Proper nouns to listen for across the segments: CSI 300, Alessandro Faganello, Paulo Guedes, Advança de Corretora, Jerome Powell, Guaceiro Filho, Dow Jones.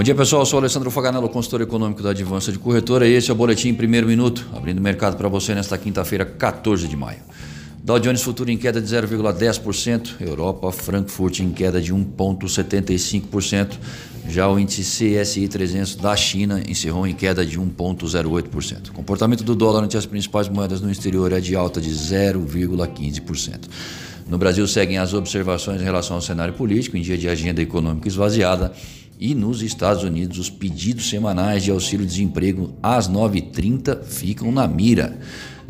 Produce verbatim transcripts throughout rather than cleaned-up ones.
Bom dia, pessoal, eu sou Alessandro Faganello, consultor econômico da Advança de Corretora, e esse é o Boletim Primeiro Minuto, abrindo o mercado para você nesta quinta-feira, quatorze de maio. Dow Jones futuro em queda de zero vírgula dez por cento, Europa, Frankfurt em queda de um vírgula setenta e cinco por cento, já o índice C S I trezentos da China encerrou em queda de um vírgula zero oito por cento. O comportamento do dólar ante as principais moedas no exterior é de alta de zero vírgula quinze por cento. No Brasil seguem as observações em relação ao cenário político, em dia de agenda econômica esvaziada, e nos Estados Unidos os pedidos semanais de auxílio-desemprego às nove e trinta ficam na mira.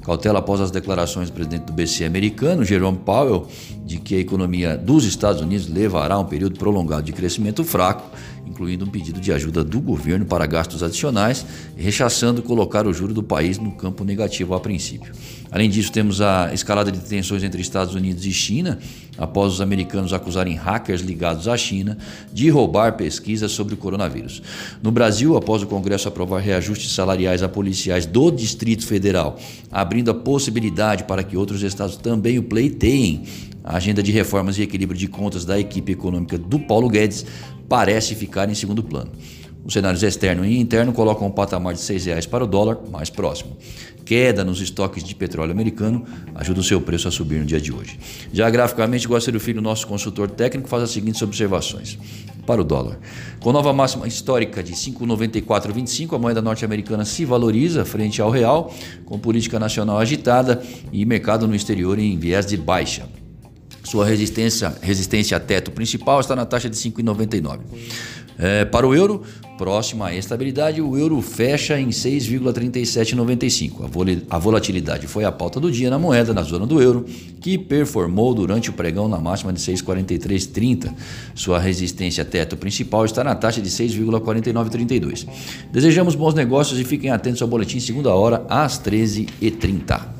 Cautela após as declarações do presidente do B C E americano, Jerome Powell, de que a economia dos Estados Unidos levará um período prolongado de crescimento fraco, incluindo um pedido de ajuda do governo para gastos adicionais, rechaçando colocar o juro do país no campo negativo a princípio. Além disso, temos a escalada de tensões entre Estados Unidos e China, após os americanos acusarem hackers ligados à China de roubar pesquisas sobre o coronavírus. No Brasil, após o Congresso aprovar reajustes salariais a policiais do Distrito Federal, abrindo a possibilidade para que outros estados também o pleiteiem, a agenda de reformas e equilíbrio de contas da equipe econômica do Paulo Guedes parece ficar em segundo plano. Os cenários externo e interno colocam um patamar de seis reais para o dólar mais próximo. Queda nos estoques de petróleo americano ajuda o seu preço a subir no dia de hoje. Já graficamente, Guaceiro Filho, nosso consultor técnico, faz as seguintes observações. Para o dólar, com nova máxima histórica de cinco vírgula noventa e quatro vinte e cinco, a moeda norte-americana se valoriza frente ao real, com política nacional agitada e mercado no exterior em viés de baixa. Sua resistência, resistência a teto principal está na taxa de cinco vírgula noventa e nove. É, para o euro, próxima à estabilidade, o euro fecha em seis vírgula trinta e sete noventa e cinco. A, vol a volatilidade foi a pauta do dia na moeda, na zona do euro, que performou durante o pregão na máxima de seis vírgula quarenta e três trinta. Sua resistência teto principal está na taxa de seis vírgula quarenta e nove trinta e dois. Desejamos bons negócios e fiquem atentos ao boletim segunda hora às treze e trinta.